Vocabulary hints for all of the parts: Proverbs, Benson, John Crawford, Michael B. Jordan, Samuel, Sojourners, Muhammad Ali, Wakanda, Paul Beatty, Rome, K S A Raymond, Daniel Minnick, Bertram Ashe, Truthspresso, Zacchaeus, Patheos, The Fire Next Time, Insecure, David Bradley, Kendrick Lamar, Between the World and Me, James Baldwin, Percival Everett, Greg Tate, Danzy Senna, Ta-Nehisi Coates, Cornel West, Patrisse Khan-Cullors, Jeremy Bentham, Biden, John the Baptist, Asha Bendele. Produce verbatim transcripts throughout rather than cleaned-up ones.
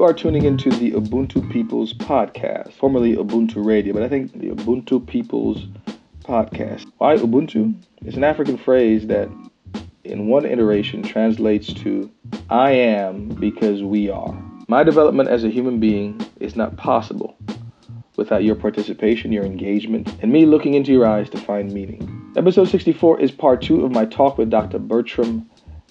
You are tuning into the Ubuntu People's Podcast, formerly Ubuntu Radio, but I think the Ubuntu People's Podcast. Why Ubuntu? It's an African phrase that in one iteration translates to I am because we are. My development as a human being is not possible without your participation, your engagement, and me looking into your eyes to find meaning. Episode sixty-four is part two of my talk with Doctor Bertram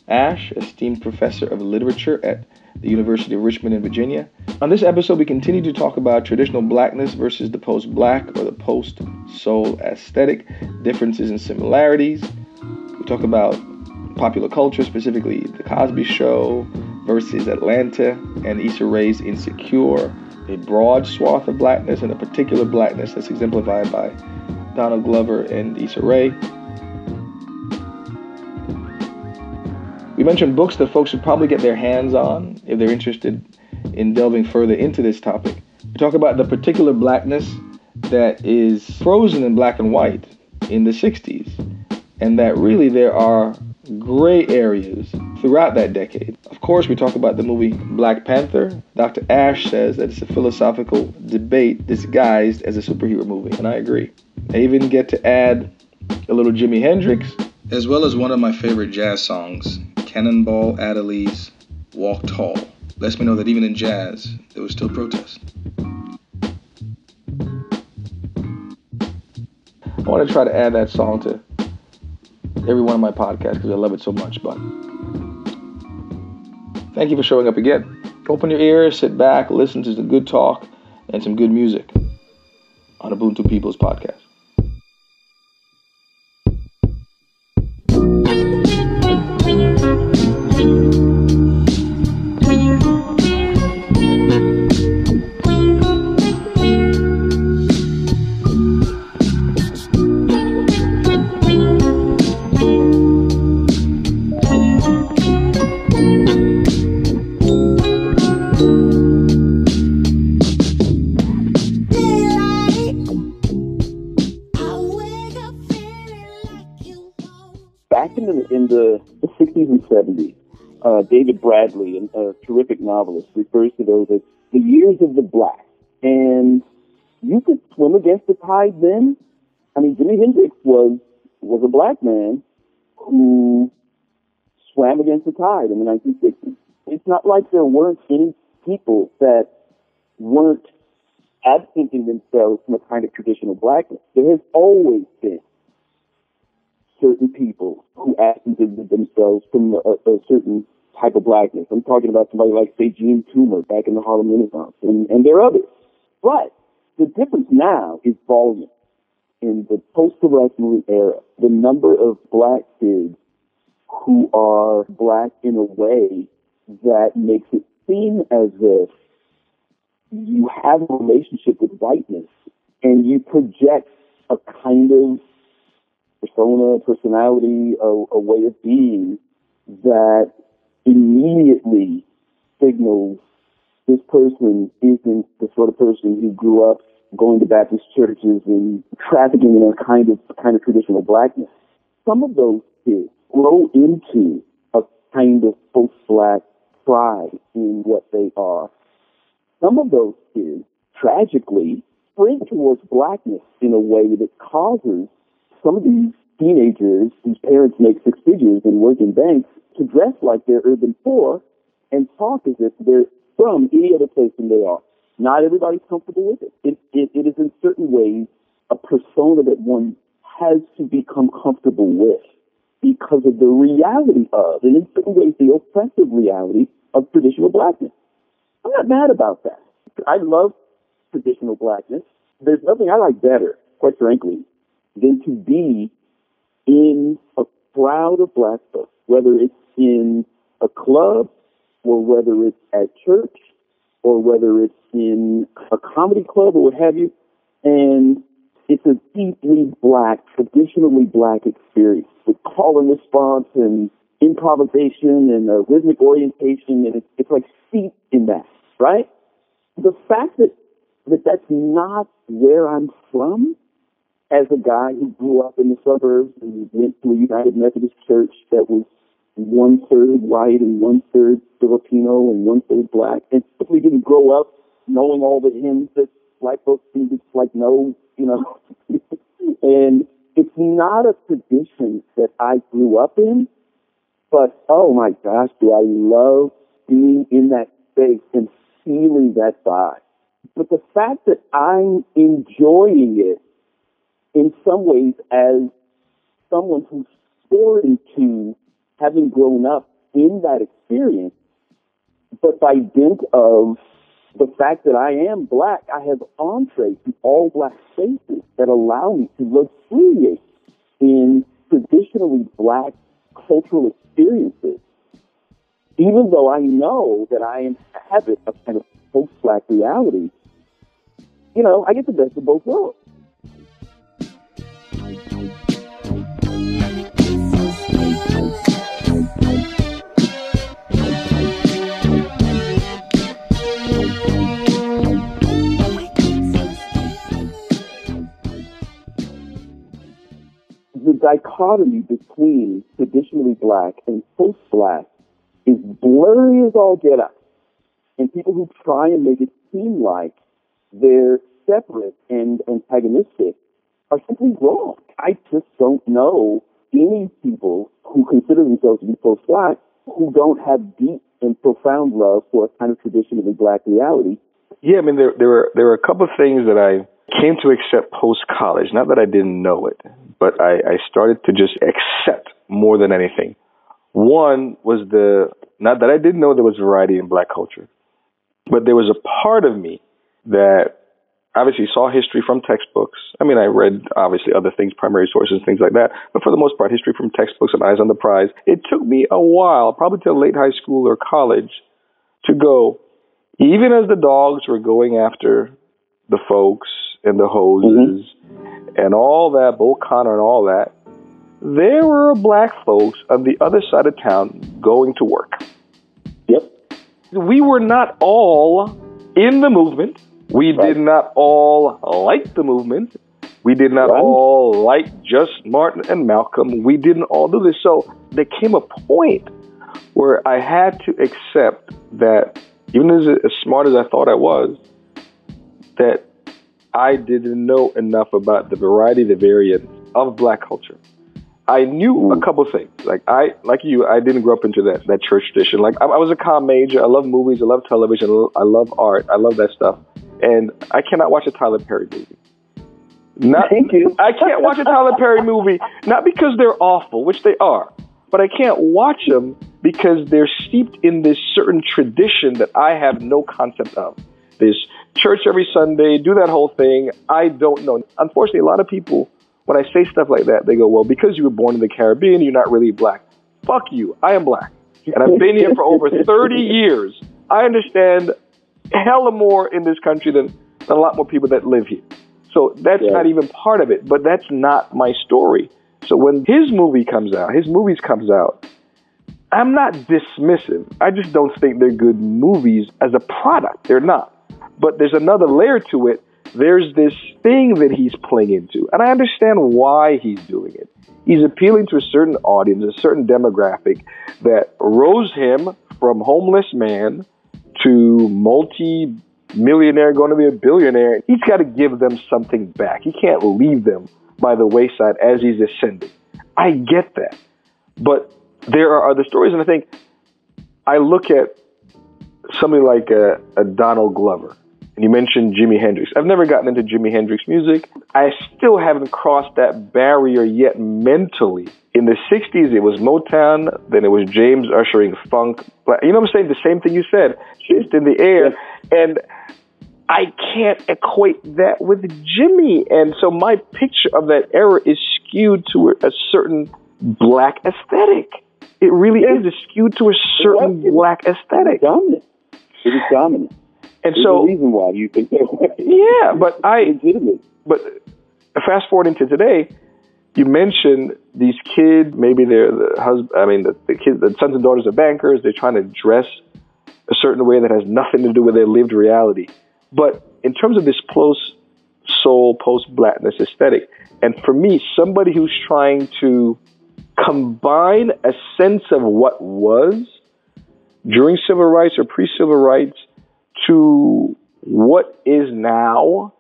Ashe, esteemed professor of literature at the University of Richmond in Virginia. On this episode, we continue to talk about traditional blackness versus the post-black or the post-soul aesthetic, differences and similarities. We talk about popular culture, specifically The Cosby Show versus Atlanta and Issa Rae's Insecure, a broad swath of blackness and a particular blackness that's exemplified by Donald Glover and Issa Rae. We mentioned books that folks should probably get their hands on if they're interested in delving further into this topic. We talk about the particular blackness that is frozen in black and white in the sixties, and that really there are gray areas throughout that decade. Of course, we talk about the movie Black Panther. Doctor Ashe says that it's a philosophical debate disguised as a superhero movie, and I agree. I even get to add a little Jimi Hendrix, as well as one of my favorite jazz songs, Cannonball Adderley's Walk Tall. Lets me know that even in jazz, there was still protest. I want to try to add that song to every one of my podcasts because I love it so much. But thank you for showing up again. Open your ears, sit back, listen to some good talk and some good music on Ubuntu People's Podcast. seventies, uh, David Bradley, a terrific novelist, refers to those as the years of the black. And you could swim against the tide then. I mean, Jimi Hendrix was was a black man who swam against the tide in the nineteen sixties. It's not like there weren't any people that weren't absenting themselves from a kind of traditional blackness. There has always been certain people who absented themselves from a, a certain type of blackness. I'm talking about somebody like, say, Jean Toomer back in the Harlem Renaissance, and, and there are others. But the difference now is volume. In the post-revolutionary era, the number of black kids who are black in a way that makes it seem as if you have a relationship with whiteness and you project a kind of persona, personality, a, a way of being that immediately signals this person isn't the sort of person who grew up going to Baptist churches and trafficking in a kind of kind of traditional blackness. Some of those kids grow into a kind of post-black pride in what they are. Some of those kids, tragically, spring towards blackness in a way that causes some of these teenagers whose parents make six figures and work in banks to dress like they're urban poor and talk as if they're from any other place than they are. Not everybody's comfortable with it. It, it, it is in certain ways a persona that one has to become comfortable with because of the reality of, and in certain ways the oppressive reality of traditional blackness. I'm not mad about that. I love traditional blackness. There's nothing I like better, quite frankly, than to be in a crowd of black folks, whether it's in a club or whether it's at church or whether it's in a comedy club or what have you, and it's a deeply black, traditionally black experience with call and response and improvisation and a rhythmic orientation, and it's, it's like steeped in that, right? The fact that, that that's not where I'm from, as a guy who grew up in the suburbs and went to a United Methodist church that was one-third white and one-third Filipino and one-third black, and simply didn't grow up knowing all the hymns that black folks seem to like know, you know. And it's not a tradition that I grew up in, but oh my gosh, do I love being in that space and feeling that vibe. But the fact that I'm enjoying it in some ways as someone who's foreign to having grown up in that experience, but by dint of the fact that I am black, I have entree to all black spaces that allow me to luxuriate in traditionally black cultural experiences, even though I know that I inhabit a kind of post-black reality. You know, I get the best of both worlds. The dichotomy between traditionally black and post-black is blurry as all get up. And people who try and make it seem like they're separate and antagonistic are simply wrong. I just don't know any people who consider themselves to be post-black who don't have deep and profound love for a kind of traditionally black reality. Yeah, I mean, there, there, were, there were a couple of things that I came to accept post-college. Not that I didn't know it, but I, I started to just accept more than anything. One was the, not that I didn't know there was variety in black culture, but there was a part of me that obviously saw history from textbooks. I mean, I read, obviously, other things, primary sources, things like that. But for the most part, history from textbooks and Eyes on the Prize. It took me a while, probably till late high school or college, to go, even as the dogs were going after the folks and the hoses mm-hmm. and all that, Bull Connor and all that, there were black folks on the other side of town going to work. Yep. We were not all in the movement. We right. did not all like the movement. We did not right. all like just Martin and Malcolm. We didn't all do this. So there came a point where I had to accept that, even as, as smart as I thought I was, that I didn't know enough about the variety, the variance of black culture. I knew a couple things. Like I, like you, I didn't grow up into that that church tradition. Like I, I was a comm major. I love movies. I love television. I love art. I love that stuff. And I cannot watch a Tyler Perry movie. Not, Thank you. I can't watch a Tyler Perry movie, not because they're awful, which they are, but I can't watch them because they're steeped in this certain tradition that I have no concept of. This church every Sunday, do that whole thing. I don't know. Unfortunately, a lot of people, when I say stuff like that, they go, well, because you were born in the Caribbean, you're not really black. Fuck you. I am black. And I've been here for over thirty years. I understand hella more in this country than, than a lot more people that live here. So that's yeah. not even part of it, but that's not my story. So when his movie comes out, his movies comes out, I'm not dismissive. I just don't think they're good movies as a product. They're not. But there's another layer to it. There's this thing that he's playing into, and I understand why he's doing it. He's appealing to a certain audience, a certain demographic that rose him from homeless man to multi-millionaire, going to be a billionaire. He's got to give them something back. He can't leave them by the wayside as he's ascending. I get that. But there are other stories, and I think I look at somebody like a, a Donald Glover. You mentioned Jimi Hendrix. I've never gotten into Jimi Hendrix music. I still haven't crossed that barrier yet mentally. In the sixties, it was Motown. Then it was James ushering funk. You know what I'm saying? The same thing you said. Just in the air. And I can't equate that with Jimmy. And so my picture of that era is skewed to a certain black aesthetic. It really is. It's skewed to a certain black aesthetic. Dominant. It is dominant. And There's so, a reason why you think that way. Yeah, but I, legitimate. But fast forwarding to today, you mentioned these kids, maybe they're the husband, I mean, the, the kids, the sons and daughters are bankers. They're trying to dress a certain way that has nothing to do with their lived reality. But in terms of this close soul, post-blackness aesthetic, and for me, somebody who's trying to combine a sense of what was during civil rights or pre-civil rights to what is now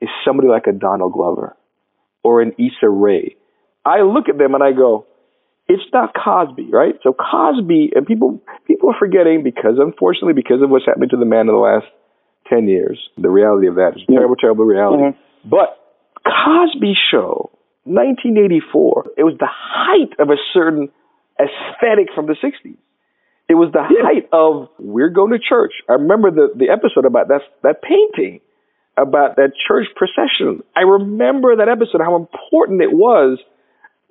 is somebody like a Donald Glover or an Issa Rae. I look at them and I go, it's not Cosby, right? So Cosby, and people people are forgetting because, unfortunately, because of what's happening to the man in the last ten years, the reality of that is a terrible, terrible reality. Mm-hmm. But Cosby Show, nineteen eighty-four, it was the height of a certain aesthetic from the sixties. It was the yeah. height of, we're going to church. I remember the, the episode about that, that painting, about that church procession. I remember that episode, how important it was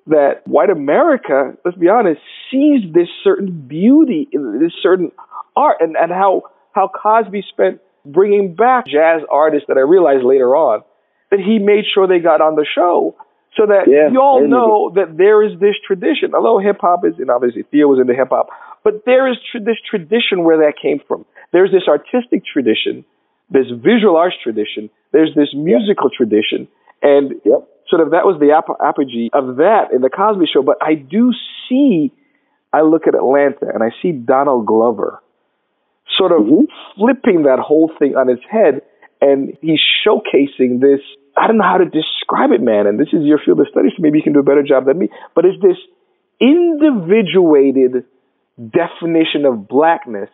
that white America, let's be honest, sees this certain beauty, this certain art, and, and how, how Cosby spent bringing back jazz artists that I realized later on, that he made sure they got on the show so that yeah, you all know it. That there is this tradition. Although hip-hop is, and obviously Theo was into hip-hop, but there is tr- this tradition where that came from. There's this artistic tradition, this visual arts tradition, there's this musical yep. tradition, and yep. sort of that was the ap- apogee of that in The Cosby Show. But I do see, I look at Atlanta, and I see Donald Glover sort of mm-hmm. flipping that whole thing on its head, and he's showcasing this, I don't know how to describe it, man, and this is your field of studies, so maybe you can do a better job than me, but it's this individuated definition of blackness,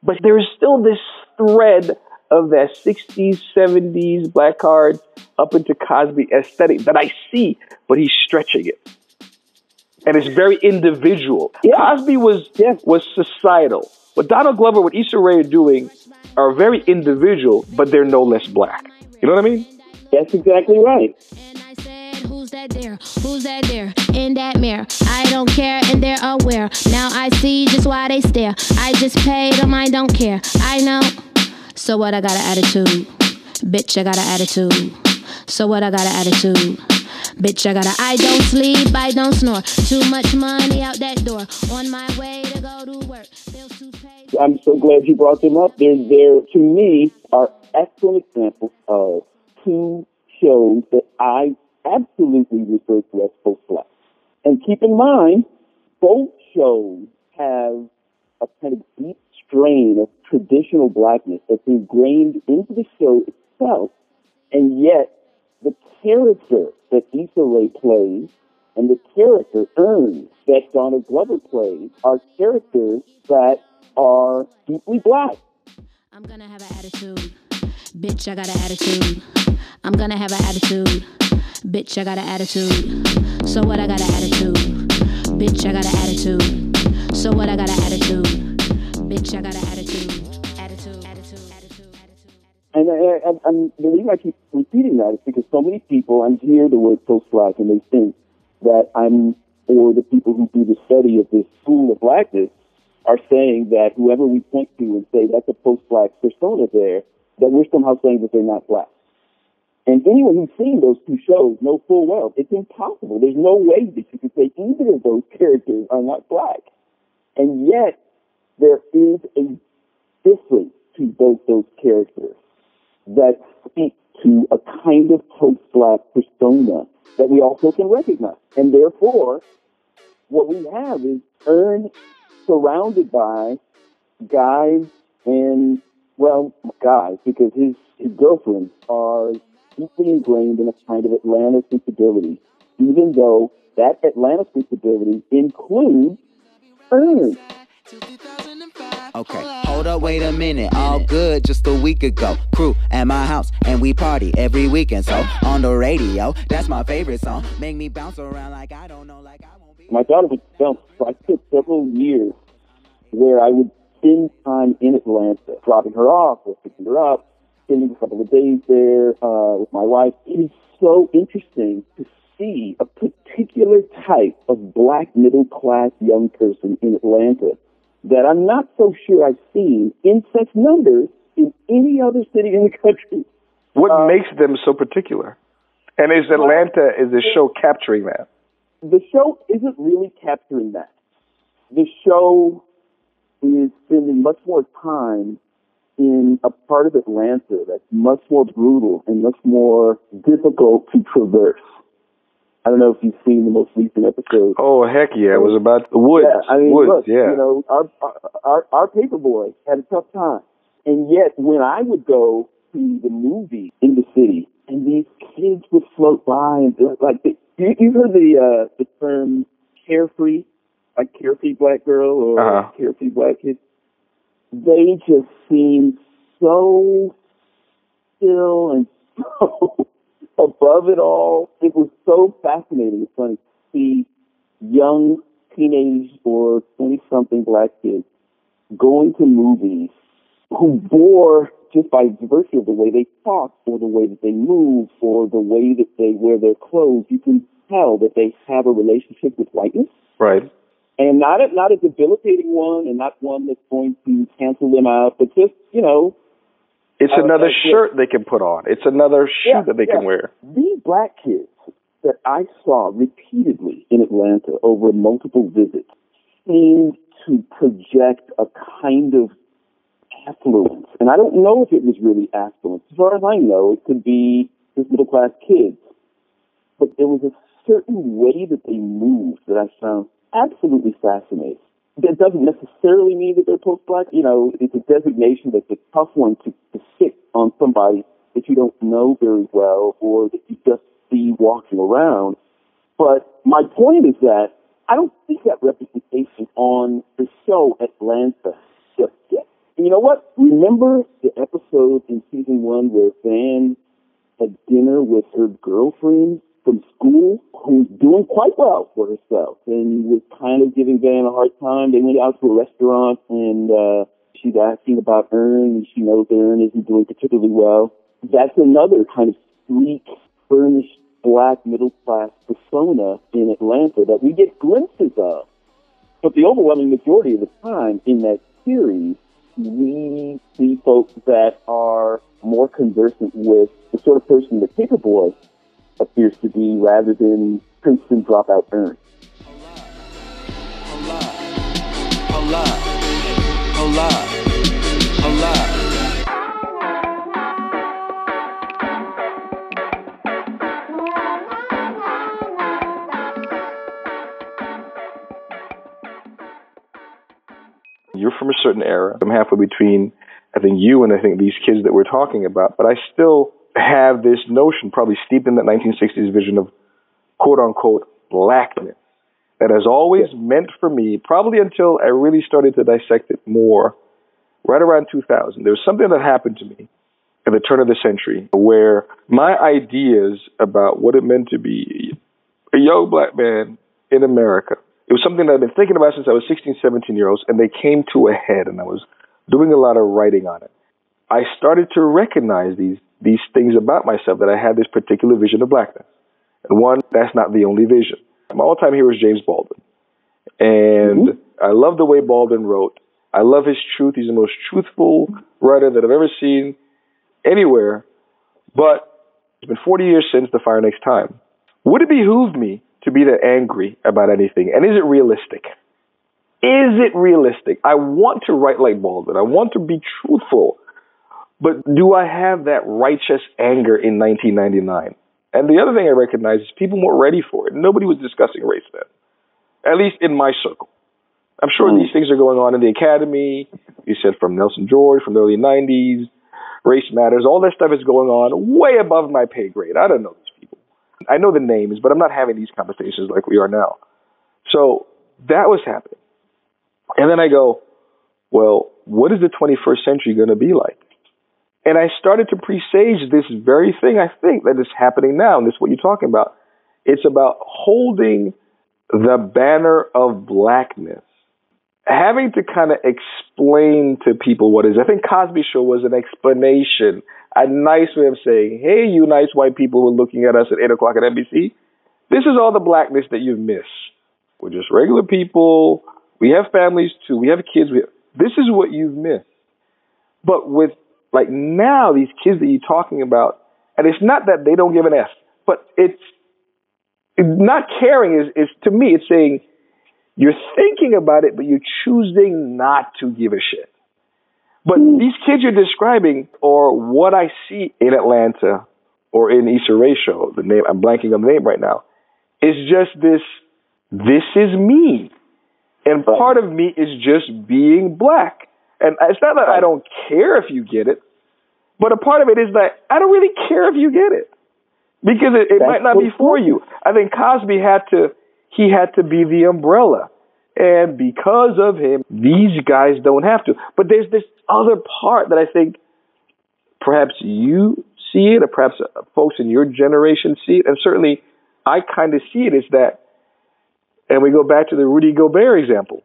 but there is still this thread of that sixties, seventies black card up into Cosby aesthetic that I see, but he's stretching it. And it's very individual. Yeah. Cosby was yeah. was societal. What Donald Glover, what Issa Rae are doing are very individual, but they're no less black. You know what I mean? That's exactly right. And I said, who's that there? Who's that there? In that mirror. I don't care and they're aware. Now I see just why they stare. I just paid them, I don't care. I know. So what, I got an attitude. Bitch, I got an attitude. So what, I got an attitude. Bitch, I got an I don't sleep, I don't snore. Too much money out that door. On my way to go to work. I'm so glad you brought them up. They're, they're, to me, are excellent examples of two shows that I absolutely refer to as post-black. And keep in mind, both shows have a kind of deep strain of traditional blackness that's ingrained into the show itself, and yet the character that Issa Rae plays and the character Earns that Donald Glover plays are characters that are deeply black. I'm gonna have an attitude. Bitch, I got an attitude. I'm gonna have an attitude. Bitch, I got an attitude. So what, I got an attitude. Bitch, I got an attitude. So what, I got an attitude. Bitch, I got an attitude. Attitude, attitude, attitude, attitude. And I, I, I'm, the reason I keep repeating that is because so many people, I hear the word post-black and they think that I'm, or the people who do the study of this school of blackness, are saying that whoever we point to and say that's a post-black persona there, that we're somehow saying that they're not black. And anyone who's seen those two shows knows full well it's impossible. There's no way that you could say either of those characters are not black. And yet, there is a difference to both those characters that speaks to a kind of post-black persona that we also can recognize. And therefore, what we have is Earn surrounded by guys and, well, guys, because his, his girlfriends are deeply ingrained in a kind of Atlanta sensibility, even though that Atlanta sensibility includes Earn. Okay, hold up, wait a minute, all good just a week ago. Crew at my house and we party every weekend, so on the radio, that's my favorite song. Make me bounce around like I don't know, like I won't be. My daughter was dumb, so I took several years where I would spend time in Atlanta, dropping her off or picking her up, spending a couple of days there uh, with my wife. It is so interesting to see a particular type of black middle-class young person in Atlanta that I'm not so sure I've seen in such numbers in any other city in the country. What um, makes them so particular? And is Atlanta, is the show capturing that? The show isn't really capturing that. The show is spending much more time in a part of Atlanta that's much more brutal and much more difficult to traverse. I don't know if you've seen the most recent episode. Oh, heck yeah. It was about the Woods. Yeah, I mean, Woods, look, yeah. You know, our, our, our paperboy had a tough time. And yet, when I would go to the movie in the city, and these kids would float by, and like, the, you, you heard the, uh, the term carefree, like carefree black girl or uh-huh. carefree black kid? They just seemed so still and so above it all. It was so fascinating. It's funny to see young teenage or twenty-something black kids going to movies who bore, just by virtue of the way they talk or the way that they move or the way that they wear their clothes, you can tell that they have a relationship with whiteness. Right. And not a, not a debilitating one, and not one that's going to cancel them out, but just, you know. It's another shirt they can put on. It's another shoe yeah, that they yeah. can wear. These black kids that I saw repeatedly in Atlanta over multiple visits seemed to project a kind of affluence. And I don't know if it was really affluence. As far as I know, it could be just middle-class kids. But there was a certain way that they moved that I found absolutely fascinating. That doesn't necessarily mean that they're post-black. You know, it's a designation that's a tough one to, to stick on somebody that you don't know very well or that you just see walking around. But my point is that I don't see that representation on the show Atlanta just yet. And you know what? Remember the episode in season one where Van had dinner with her girlfriend from school, who's doing quite well for herself, and was kind of giving Van a hard time. They went out to a restaurant, and uh, she's asking about Ern, and she knows that Ern isn't doing particularly well. That's another kind of sleek, furnished, black, middle-class persona in Atlanta that we get glimpses of. But the overwhelming majority of the time in that series, we see folks that are more conversant with the sort of person that Paperboy appears to be, rather than Princeton dropout Ern. You're from a certain era. I'm halfway between, I think, you and I think these kids that we're talking about, but I still have this notion, probably steeped in that nineteen sixties vision of quote-unquote blackness that has always yeah. meant for me, probably until I really started to dissect it more right around two thousand. There was something that happened to me at the turn of the century where my ideas about what it meant to be a young black man in America, it was something that I've been thinking about since I was sixteen, seventeen years old, and they came to a head, and I was doing a lot of writing on it. I started to recognize these these things about myself, that I had this particular vision of blackness. And one, that's not the only vision. My all-time hero is James Baldwin. And mm-hmm. I love the way Baldwin wrote. I love his truth. He's the most truthful writer that I've ever seen anywhere. But it's been forty years since The Fire Next Time. Would it behoove me to be that angry about anything? And is it realistic? Is it realistic? I want to write like Baldwin. I want to be truthful. But do I have that righteous anger in nineteen ninety-nine? And the other thing I recognize is people weren't ready for it. Nobody was discussing race then, at least in my circle. I'm sure mm. these things are going on in the academy. You said from Nelson George, from the early nineties, Race Matters, all that stuff is going on way above my pay grade. I don't know these people. I know the names, but I'm not having these conversations like we are now. So that was happening. And then I go, well, what is the twenty-first century going to be like? And I started to presage this very thing, I think, that is happening now, and this is what you're talking about. It's about holding the banner of blackness, having to kind of explain to people what it is. I think Cosby Show was an explanation, a nice way of saying, hey, you nice white people who are looking at us at eight o'clock at N B C, this is all the blackness that you've missed. We're just regular people. We have families, too. We have kids. We have... This is what you've missed. But with Like now, these kids that you're talking about, and it's not that they don't give an F, but it's not caring is, is to me, it's saying you're thinking about it, but you're choosing not to give a shit. But mm. these kids you're describing are what I see in Atlanta or in Issa Rae show, the name, I'm blanking on the name right now, It's just this, this is me. And right. part of me is just being black. And it's not that I don't care if you get it, but a part of it is that I don't really care if you get it. Because it, it might not be for you. I think Cosby had to, he had to be the umbrella. And because of him, these guys don't have to. But there's this other part that I think perhaps you see it, or perhaps folks in your generation see it, and certainly I kind of see it, is that, and we go back to the Rudy Gobert example.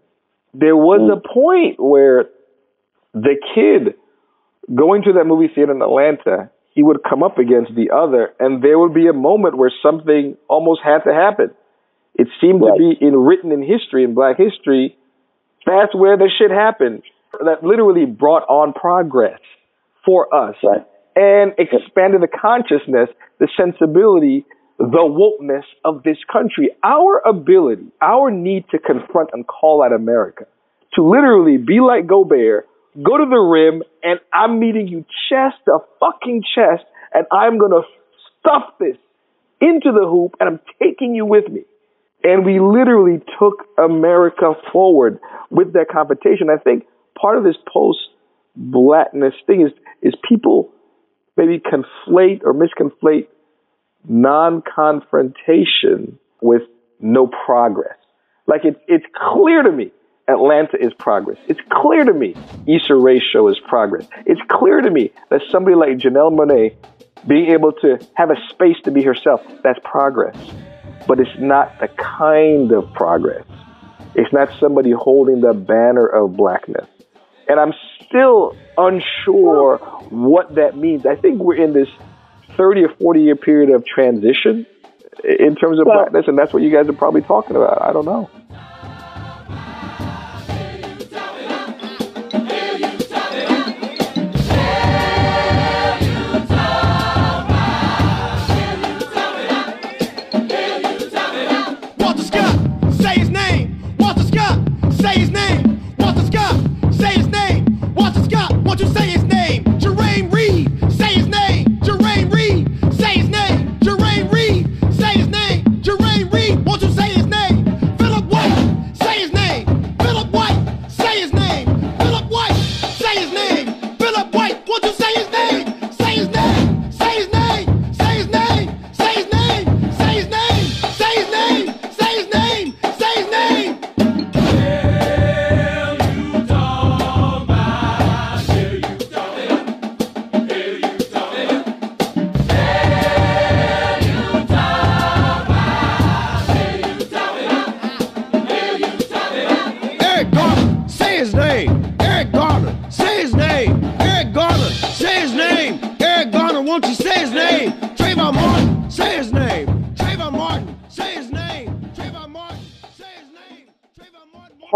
There was mm. a point where the kid going to that movie theater in Atlanta, he would come up against the other, and there would be a moment where something almost had to happen. It seemed right. to be in, written in history, in black history, that's where the shit happened. That literally brought on progress for us right. and expanded the consciousness, the sensibility, the wokeness of this country. Our ability, our need to confront and call out America, to literally be like Gobert, go to the rim, and I'm meeting you chest to fucking chest, and I'm going to stuff this into the hoop, and I'm taking you with me. And we literally took America forward with that competition. I think part of this post-blackness thing is is people maybe conflate or misconflate non-confrontation with no progress. Like it, it's clear to me Atlanta is progress. It's clear to me Issa Rae's show is progress. It's clear to me that somebody like Janelle Monáe being able to have a space to be herself, that's progress. But it's not the kind of progress. It's not somebody holding the banner of blackness. And I'm still unsure what that means. I think we're in this thirty or forty year period of transition in terms of well, blackness, and that's what you guys are probably talking about. I don't know.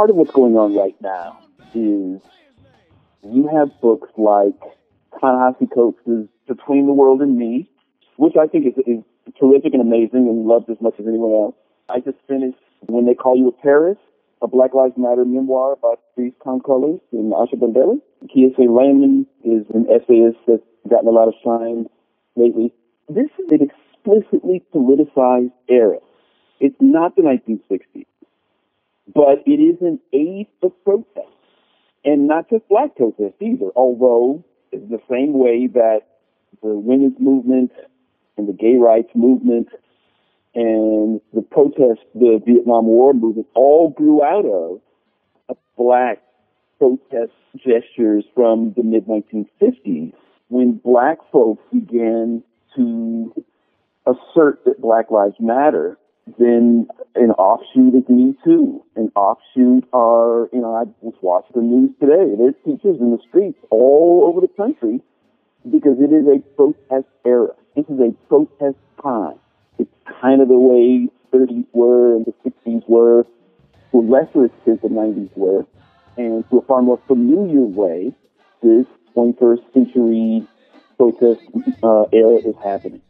Part of what's going on right now is you have books like Ta-Nehisi Coates' Between the World and Me, which I think is, is terrific and amazing and loved as much as anyone else. I just finished When They Call You a Terrorist, a Black Lives Matter memoir by Patrisse Khan-Cullors and Asha Bandera. K S A Raymond is an essayist that's gotten a lot of shine lately. This is an explicitly politicized era. It's not the nineteen sixties. But it is an age of protest, and not just black protest either, although the same way that the women's movement and the gay rights movement and the protest, the Vietnam War movement, all grew out of a black protest gestures from the mid nineteen fifties when black folks began to assert that Black Lives Matter. Then an offshoot is Me Too. An offshoot are, you know, I just watched the news today. There's teachers in the streets all over the country because it is a protest era. This is a protest time. It's kind of the way the thirties were and the sixties were, to a lesser extent the nineties were, and to a far more familiar way, this twenty-first century protest uh, era is happening.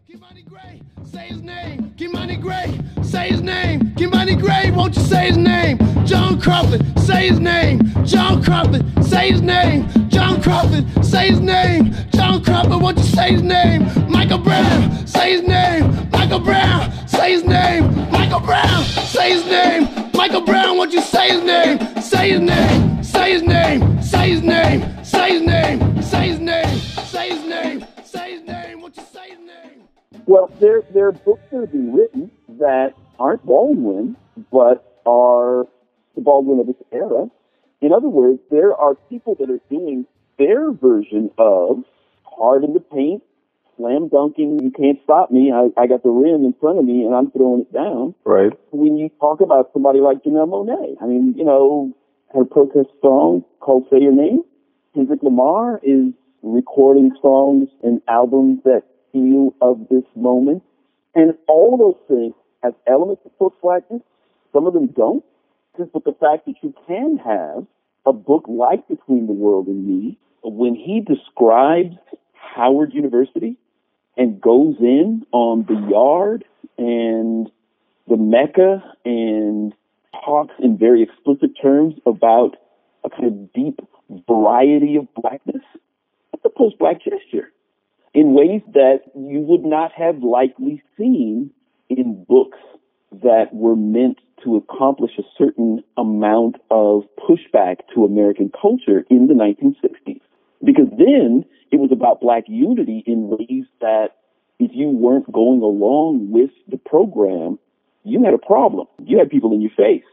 Say his name, Kimani Gray. say his name. Kimani Gray, won't you say his name? John Crawford, say his name. John Crawford, say his name. John Crawford, say his name. John Crawford, won't you say his name? Michael Brown, say his name. Michael Brown, say his name. Michael Brown, say his name. Michael Brown, won't you say his name? Say his name. Say his name. Say his name. Say his name. Say his name. Say his name. Say his name. Won't you say his name? Well, there there are books that have been written that aren't Baldwin, but are the Baldwin of this era. In other words, there are people that are doing their version of Hard in the Paint, Slam Dunking, You Can't Stop Me, I, I Got the Rim in front of me and I'm throwing it down. Right. When you talk about somebody like Janelle Monáe, I mean, you know, her protest song called Say Your Name. Kendrick Lamar is recording songs and albums that feel of this moment. And all those things have elements of book blackness. Some of them don't. Just with the fact that you can have a book like Between the World and Me, when he describes Howard University and goes in on the Yard and the Mecca and talks in very explicit terms about a kind of deep variety of blackness, that's a post-black gesture in ways that you would not have likely seen in books that were meant to accomplish a certain amount of pushback to American culture in the nineteen sixties. Because then it was about black unity in ways that if you weren't going along with the program, you had a problem. You had people in your face.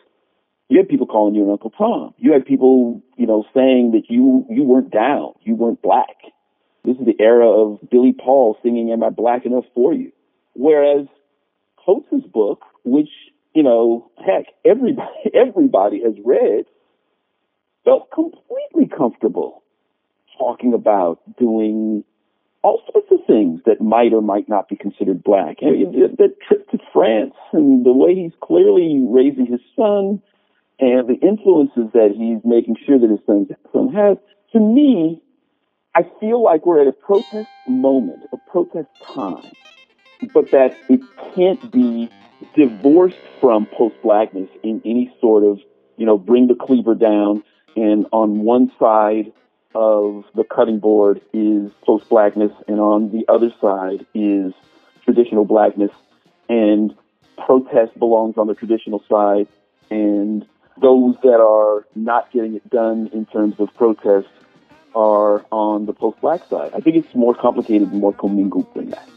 You had people calling you an Uncle Tom. You had people, you know, saying that you, you weren't down. You weren't black. This is the era of Billy Paul singing Am I Black Enough For You? Whereas Coates' book, which, you know, heck, everybody, everybody has read, felt completely comfortable talking about doing all sorts of things that might or might not be considered black. I mean, that trip to France and the way he's clearly raising his son and the influences that he's making sure that his son has. To me, I feel like we're at a protest moment, a protest time, but that it can't be divorced from post-blackness in any sort of, you know, bring the cleaver down and on one side of the cutting board is post-blackness and on the other side is traditional blackness and protest belongs on the traditional side and those that are not getting it done in terms of protest are on the post-black side. I think it's more complicated and more commingled than that.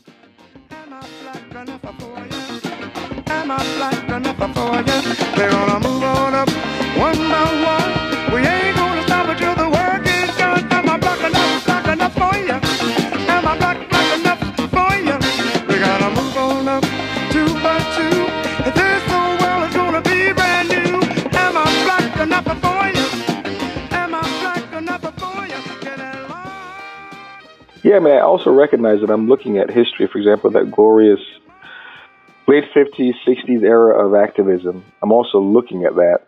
Am I black enough for you? We're gonna move on up one by one. We ain't gonna stop until the work is done. Am I black enough, black enough for you? Am I black, black enough for you? We gotta move on up two by two. And this whole world is gonna be brand new. Am I black enough for you? Am I black enough for you? Get in line. Yeah, I mean, I also recognize that I'm looking at history, for example, that glorious late fifties, sixties era of activism. I'm also looking at that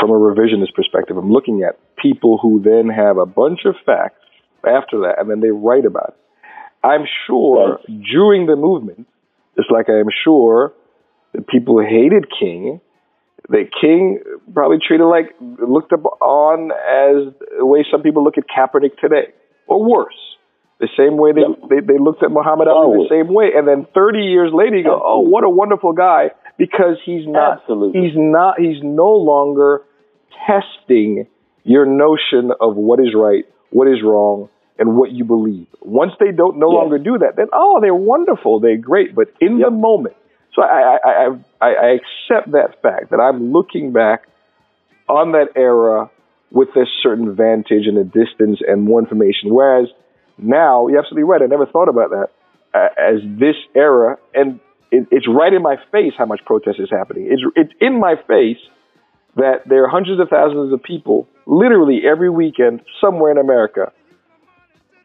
from a revisionist perspective. I'm looking at people who then have a bunch of facts after that, and then they write about it. I'm sure during the movement, just like I am sure that people hated King, that King probably treated like, looked up on as the way some people look at Kaepernick today, or worse. The same way they, yep. they they looked at Muhammad Ali, oh. the same way, and then thirty years later, you go, "Oh, what a wonderful guy!" Because he's not, Absolutely. he's not, he's no longer testing your notion of what is right, what is wrong, and what you believe. Once they don't no yes. longer do that, then oh, they're wonderful, they're great. But in yep. the moment, so I I, I I I accept that fact that I'm looking back on that era with a certain vantage and a distance and more information, whereas. Now, you're absolutely right. I never thought about that uh, as this era. And it, it's right in my face how much protest is happening. It's, it's in my face that there are hundreds of thousands of people literally every weekend somewhere in America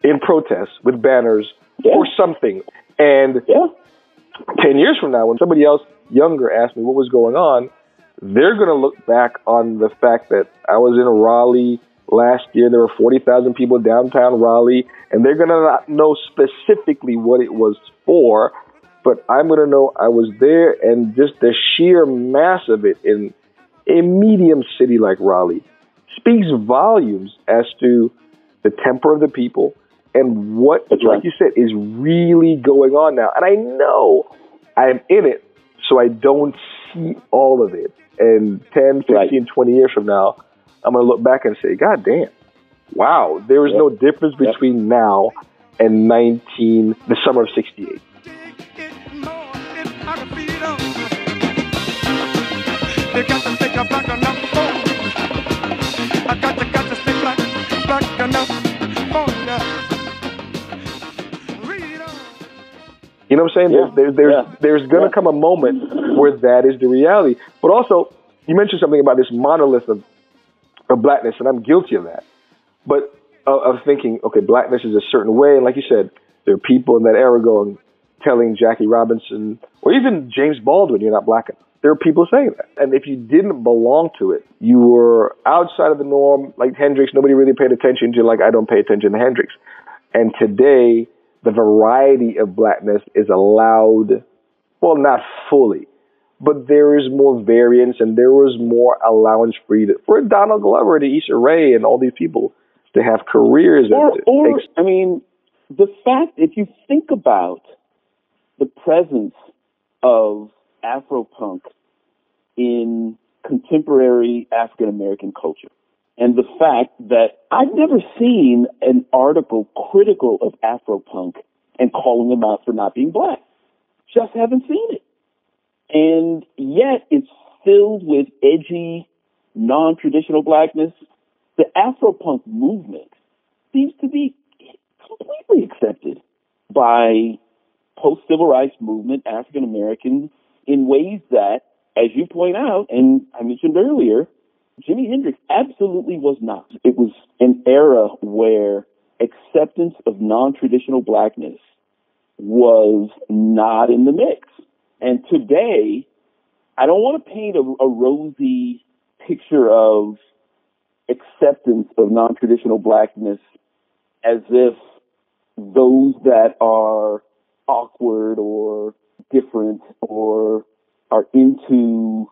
in protest with banners yeah. or something. And yeah. ten years from now, when somebody else younger asked me what was going on, they're going to look back on the fact that I was in Raleigh last year, there were forty thousand people downtown Raleigh, and they're going to not know specifically what it was for, but I'm going to know I was there, and just the sheer mass of it in a medium city like Raleigh speaks volumes as to the temper of the people and what, That's like right. you said, is really going on now. And I know I'm in it, so I don't see all of it. And ten, fifteen, right. twenty years from now, I'm going to look back and say, God damn, wow, there is yep. no difference between yep. now and nineteen, the summer of sixty-eight. You know what I'm saying? Yeah. There's, there's, there's, yeah. there's going to yeah. come a moment where that is the reality. But also, you mentioned something about this monolith of, of blackness, and I'm guilty of that. But uh, of thinking, okay, blackness is a certain way. And like you said, there are people in that era going, telling Jackie Robinson, or even James Baldwin, you're not black enough. There are people saying that. And if you didn't belong to it, you were outside of the norm, like Hendrix. Nobody really paid attention to, like, I don't pay attention to Hendrix. And today, the variety of blackness is allowed, well, not fully, but there is more variance and there was more allowance for you to, for Donald Glover to Issa Rae and all these people to have careers. Or, and to, or ex- I mean, the fact, if you think about the presence of Afropunk in contemporary African-American culture, and the fact that I've never seen an article critical of Afropunk and calling them out for not being black. Just haven't seen it. And yet it's filled with edgy, non-traditional blackness. The Afropunk movement seems to be completely accepted by post-civil rights movement African-Americans in ways that, as you point out, and I mentioned earlier, Jimi Hendrix absolutely was not. It was an era where acceptance of non-traditional blackness was not in the mix. And today, I don't want to paint a, a rosy picture of acceptance of non-traditional blackness as if those that are awkward or different or are into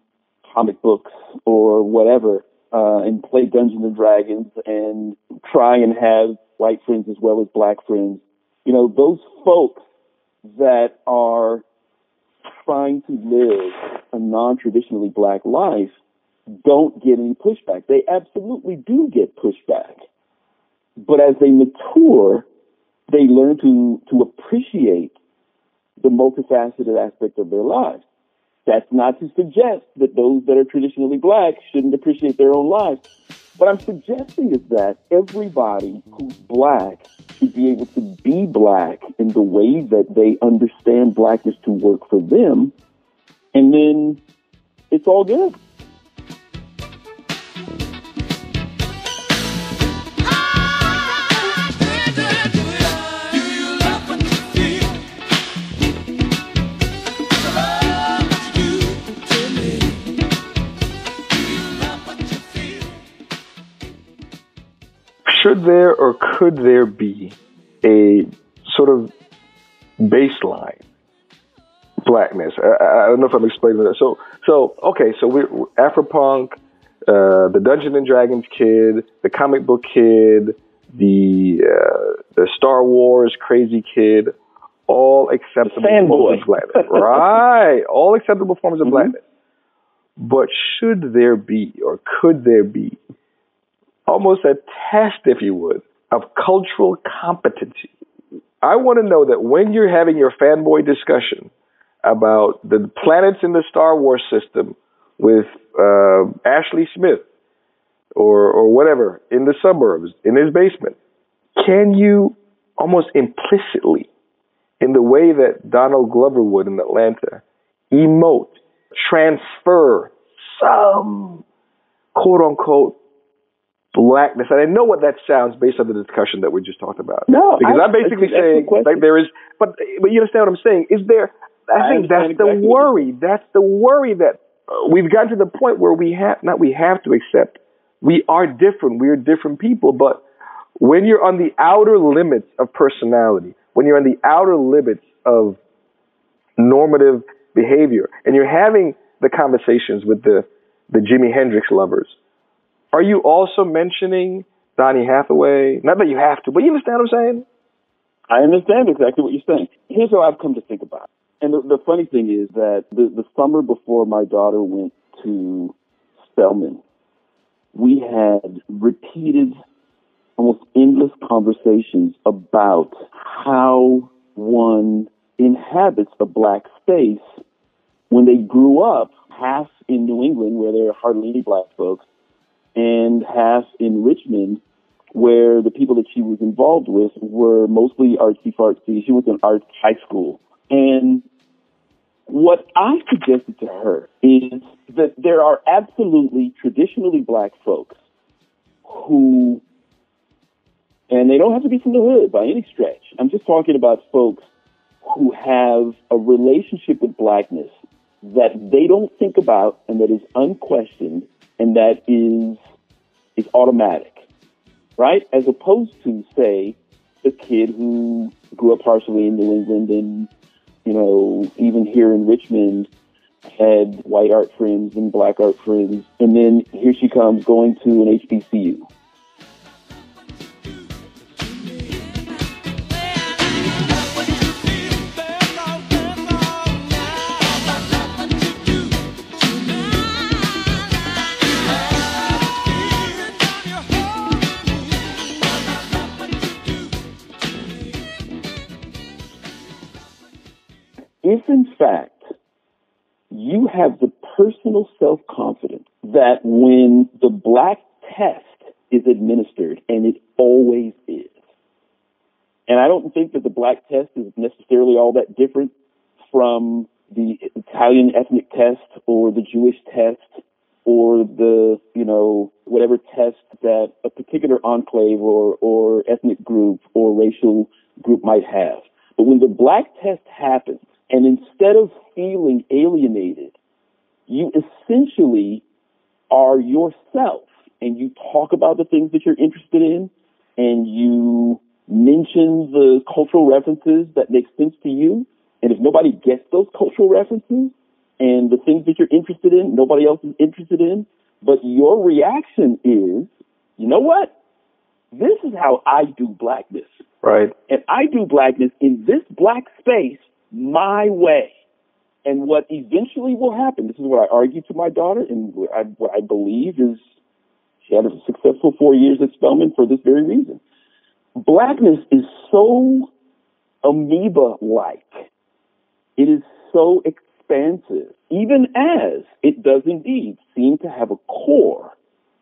comic books or whatever, uh, and play Dungeons and Dragons and try and have white friends as well as black friends. You know, those folks that are trying to live a non-traditionally black life don't get any pushback. They absolutely do get pushback. But as they mature, they learn to, to appreciate the multifaceted aspect of their lives. That's not to suggest that those that are traditionally black shouldn't appreciate their own lives. What I'm suggesting is that everybody who's black should be able to be black in the way that they understand blackness to work for them, and then it's all good. Should there or could there be a sort of baseline blackness? I, I don't know if I'm explaining that. So, so okay, so we're, we're Afropunk, uh, the Dungeons and Dragons kid, the comic book kid, the uh, the Star Wars crazy kid, all acceptable forms of blackness. Right, all acceptable forms of mm-hmm. blackness. But should there be or could there be almost a test, if you would, of cultural competency? I want to know that when you're having your fanboy discussion about the planets in the Star Wars system with uh, Ashley Smith or, or whatever in the suburbs, in his basement, can you almost implicitly, in the way that Donald Glover would in Atlanta, emote, transfer some quote-unquote blackness? And I know what that sounds based on the discussion that we just talked about. No, because I, I'm basically saying like there is, but but you understand what I'm saying? Is there? I, I think that's exactly the worry. That's the worry that we've gotten to the point where we have not. We have to accept we are different. We are different people. But when you're on the outer limits of personality, when you're on the outer limits of normative behavior. And you're having the conversations with the, the Jimi Hendrix lovers. Are you also mentioning Donny Hathaway? Not that you have to, but you understand what I'm saying? I understand exactly what you're saying. Here's how I've come to think about it. And the, the funny thing is that the, the summer before my daughter went to Spelman, we had repeated, almost endless conversations about how one inhabits a black space when they grew up half in New England, where there are hardly any black folks, and half in Richmond, where the people that she was involved with were mostly artsy-fartsy. She was in arts high school. And what I suggested to her is that there are absolutely traditionally black folks who, and they don't have to be from the hood by any stretch. I'm just talking about folks who have a relationship with blackness that they don't think about and that is unquestioned and that is is automatic, right? As opposed to, say, the kid who grew up partially in New England and, you know, even here in Richmond had white art friends and black art friends, and then here she comes going to an H B C U. If, in fact, you have the personal self-confidence that when the black test is administered, and it always is, and I don't think that the black test is necessarily all that different from the Italian ethnic test or the Jewish test or the, you know, whatever test that a particular enclave or, or ethnic group or racial group might have. But when the black test happens, and instead of feeling alienated, you essentially are yourself, and you talk about the things that you're interested in, and you mention the cultural references that make sense to you. And if nobody gets those cultural references and the things that you're interested in, nobody else is interested in, but your reaction is, you know what? This is how I do blackness. Right. And I do blackness in this black space my way. And what eventually will happen, this is what I argue to my daughter, and what I, what I believe is she had a successful four years at Spelman for this very reason. Blackness is so amoeba-like. It is so expansive, even as it does indeed seem to have a core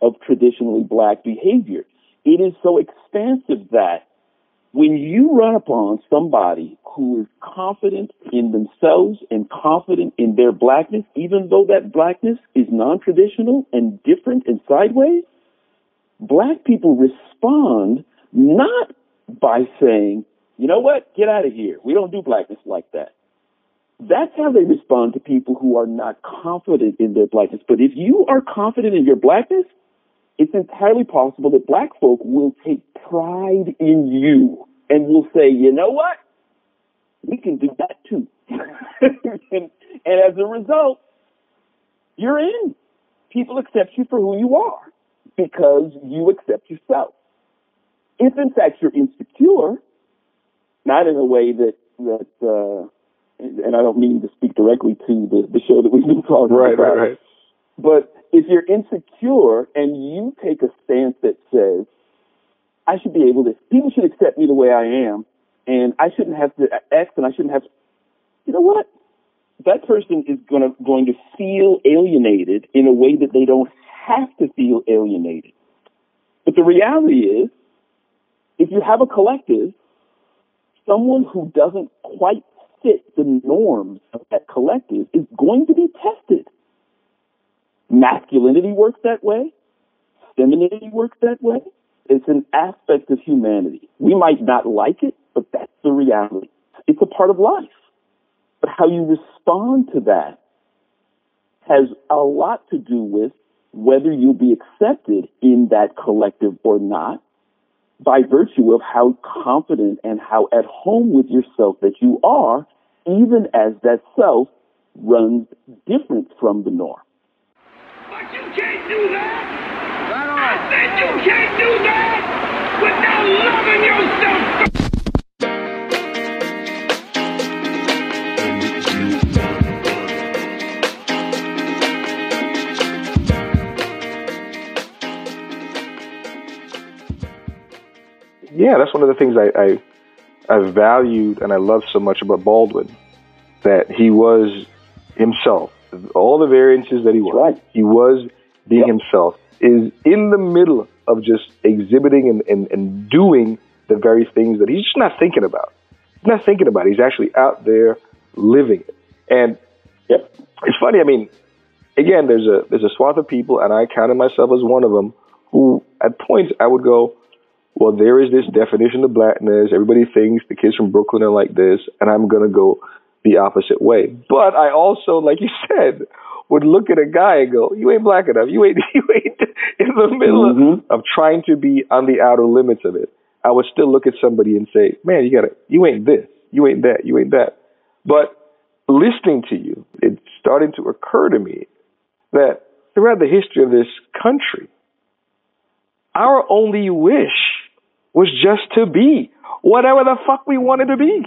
of traditionally black behavior. It is so expansive that when you run upon somebody who is confident in themselves and confident in their blackness, even though that blackness is non-traditional and different and sideways, black people respond not by saying, you know what, get out of here. We don't do blackness like that. That's how they respond to people who are not confident in their blackness. But if you are confident in your blackness, it's entirely possible that black folk will take pride in you and will say, you know what? We can do that too. and, and as a result, you're in. People accept you for who you are because you accept yourself. If, in fact, you're insecure, not in a way that, that uh, and I don't mean to speak directly to the, the show that we've been talking right, about. Right, right, right. But if you're insecure and you take a stance that says, I should be able to, people should accept me the way I am, and I shouldn't have to X, and I shouldn't have to, you know what? That person is gonna, going to feel alienated in a way that they don't have to feel alienated. But the reality is, if you have a collective, someone who doesn't quite fit the norms of that collective is going to be tested. Masculinity works that way. Femininity works that way. It's an aspect of humanity. We might not like it, but that's the reality. It's a part of life. But how you respond to that has a lot to do with whether you'll be accepted in that collective or not, by virtue of how confident and how at home with yourself that you are, even as that self runs different from the norm. But you can't do that! Right on. I said you can't do that without loving yourself! Yeah, that's one of the things I... I I valued and I loved so much about Baldwin, that he was himself. All the variances that he was, right. he was being yep. himself, is in the middle of just exhibiting and, and, and doing the very things that he's just not thinking about. He's not thinking about it. He's actually out there living it. And yep. it's funny. I mean, again, there's a, there's a swath of people, and I counted myself as one of them, who at points I would go, well, there is this definition of blackness. Everybody thinks the kids from Brooklyn are like this, and I'm going to go the opposite way. But I also, like you said, would look at a guy and go, you ain't black enough. You ain't, you ain't in the middle mm-hmm. of, of trying to be on the outer limits of it. I would still look at somebody and say, man, you gotta, you ain't this. You ain't that. You ain't that. But listening to you, it started to occur to me that throughout the history of this country, our only wish was just to be whatever the fuck we wanted to be.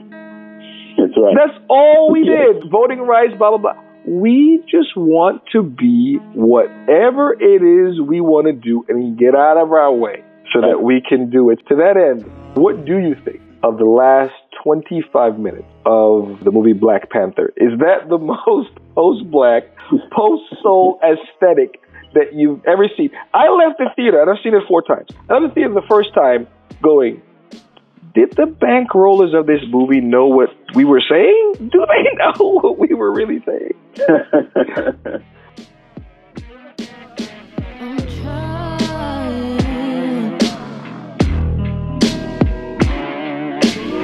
That's right. That's all we did. Yeah. Voting rights, blah, blah, blah. We just want to be whatever it is we want to do and get out of our way so that we can do it. To that end, what do you think of the last twenty-five minutes of the movie Black Panther? Is that the most post-black, post-soul aesthetic that you've ever seen? I left the theater, and I've seen it four times. I left the theater the first time going, did the bankrollers of this movie know what we were saying? Do they know what we were really saying?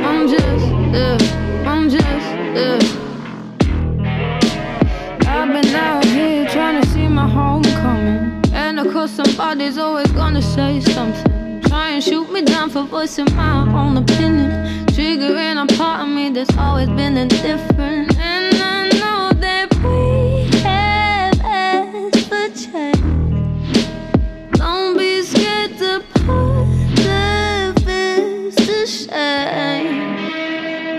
I'm just, uh, I'm just, uh, I've been out here trying to see my homecoming, and of course somebody's always gonna say something. Try and shoot me down for voicing my own opinion, triggering a part of me that's always been indifferent. And I know that we have asked for change. Don't be scared to put the fist to shame.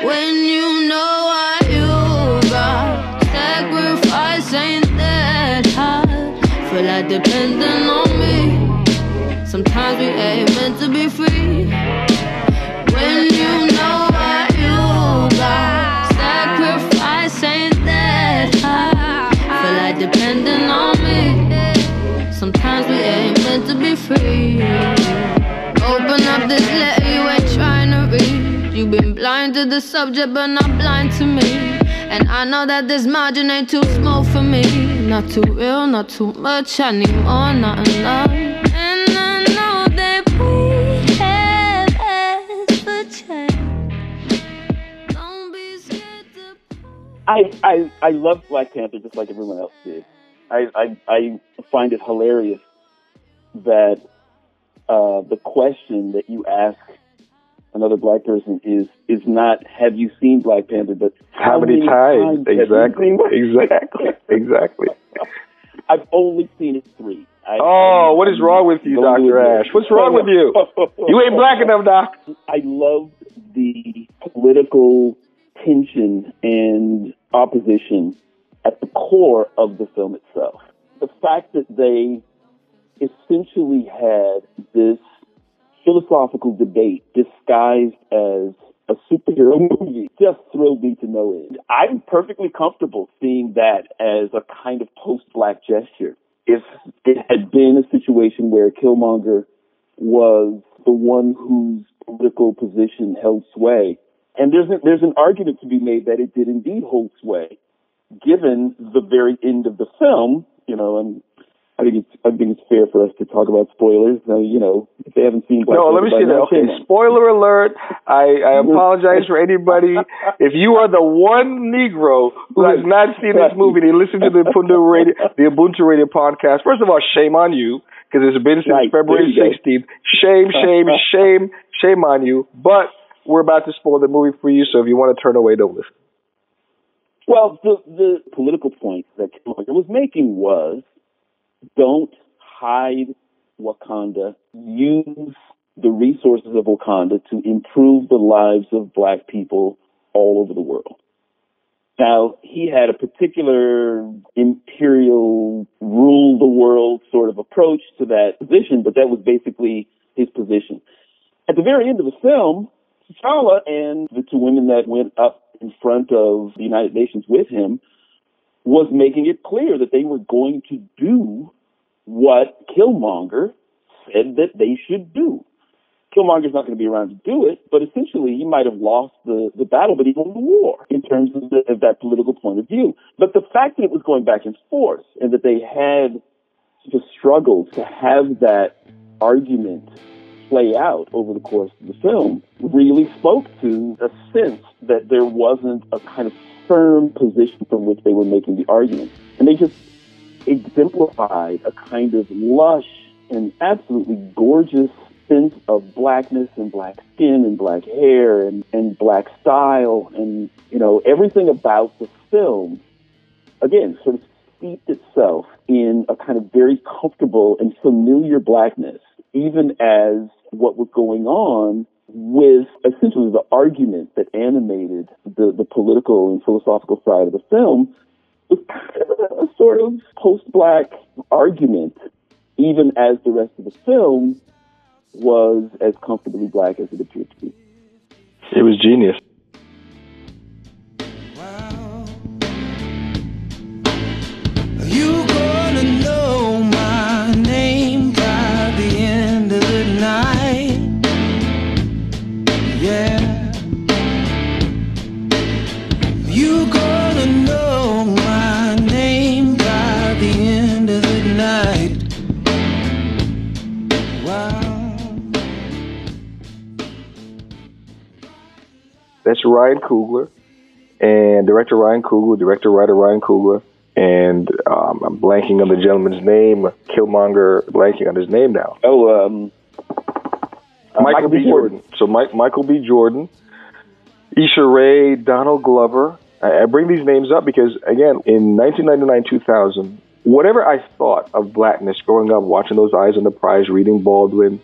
When you know what you got, sacrifice ain't that hard. Feel like depending on me. Sometimes we ain't meant to be free. When you know what you got, sacrifice ain't that high. Feel like depending on me. Sometimes we ain't meant to be free. Open up this letter you ain't trying to read. You've been blind to the subject but not blind to me. And I know that this margin ain't too small for me. Not too real, not too much, I need more, not enough. I, I, I love Black Panther just like everyone else did. I, I, I find it hilarious that uh, the question that you ask another black person is is not, have you seen Black Panther, but how, how many, many times? times exactly, exactly, exactly. I've only seen it three. I, oh, what is wrong with you, Doctor Ashe? What's wrong with you? You ain't black enough, Doc. I love the political tension and opposition at the core of the film itself. The fact that they essentially had this philosophical debate disguised as a superhero movie just thrilled me to no end. I'm perfectly comfortable seeing that as a kind of post-black gesture. If it had been a situation where Killmonger was the one whose political position held sway, and there's, a, there's an argument to be made that it did indeed hold sway, given the very end of the film, you know, and I think it's, I think it's fair for us to talk about spoilers. Now, you know, if they haven't seen Black Panther. No, let me see that. Okay, spoiler alert. I, I apologize for anybody. If you are the one Negro who has not seen this movie, they listen to the Ubuntu radio, the Ubuntu radio podcast. First of all, shame on you, because it's been since right, February sixteenth. Shame, shame, shame, shame on you. But we're about to spoil the movie for you, so if you want to turn away, don't listen. Well, the, the political point that Killmonger was making was, don't hide Wakanda. Use the resources of Wakanda to improve the lives of black people all over the world. Now, he had a particular imperial rule the world sort of approach to that position, but that was basically his position. At the very end of the film, T'Challa and the two women that went up in front of the United Nations with him was making it clear that they were going to do what Killmonger said that they should do. Killmonger's not going to be around to do it, but essentially he might have lost the, the battle, but he won the war in terms of, the, of that political point of view. But the fact that it was going back and forth and that they had such a struggle to have that argument play out over the course of the film really spoke to a sense that there wasn't a kind of firm position from which they were making the argument. And they just exemplified a kind of lush and absolutely gorgeous sense of blackness and black skin and black hair and, and black style and, you know, everything about the film, again, sort of steeped itself in a kind of very comfortable and familiar blackness, even as what was going on with essentially the argument that animated the, the political and philosophical side of the film was kind of a sort of post-black argument, even as the rest of the film was as comfortably black as it appeared to be. It was genius. Wow. Are you gonna know my name by the end of the night? Yeah. Are you gonna know my name by the end of the night? Wow. That's Ryan Coogler, and director Ryan Coogler, director writer Ryan Coogler, and um, I'm blanking on the gentleman's name. Killmonger, blanking on his name now. Oh, um, uh, Michael B. Jordan. Jordan. So Mike, Michael B. Jordan, Issa Rae, Donald Glover. I, I bring these names up because, again, in nineteen ninety-nine, two thousand, whatever I thought of blackness growing up, watching those Eyes on the Prize, reading Baldwin,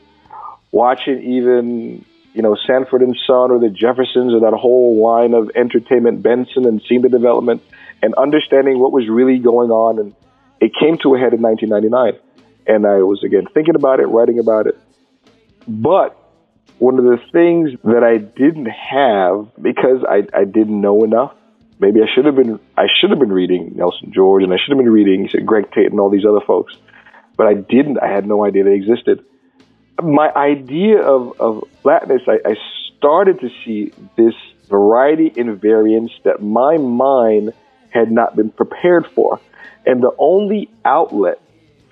watching even, you know, Sanford and Son or the Jeffersons or that whole line of entertainment, Benson and seeing the development and understanding what was really going on. And it came to a head in nineteen ninety-nine. And I was, again, thinking about it, writing about it. But one of the things that I didn't have, because I, I didn't know enough, maybe I should have been, I should have been reading Nelson George and I should have been reading Greg Tate and all these other folks, but I didn't, I had no idea they existed. My idea of, of blackness, I, I started to see this variety and variance that my mind had not been prepared for. And the only outlet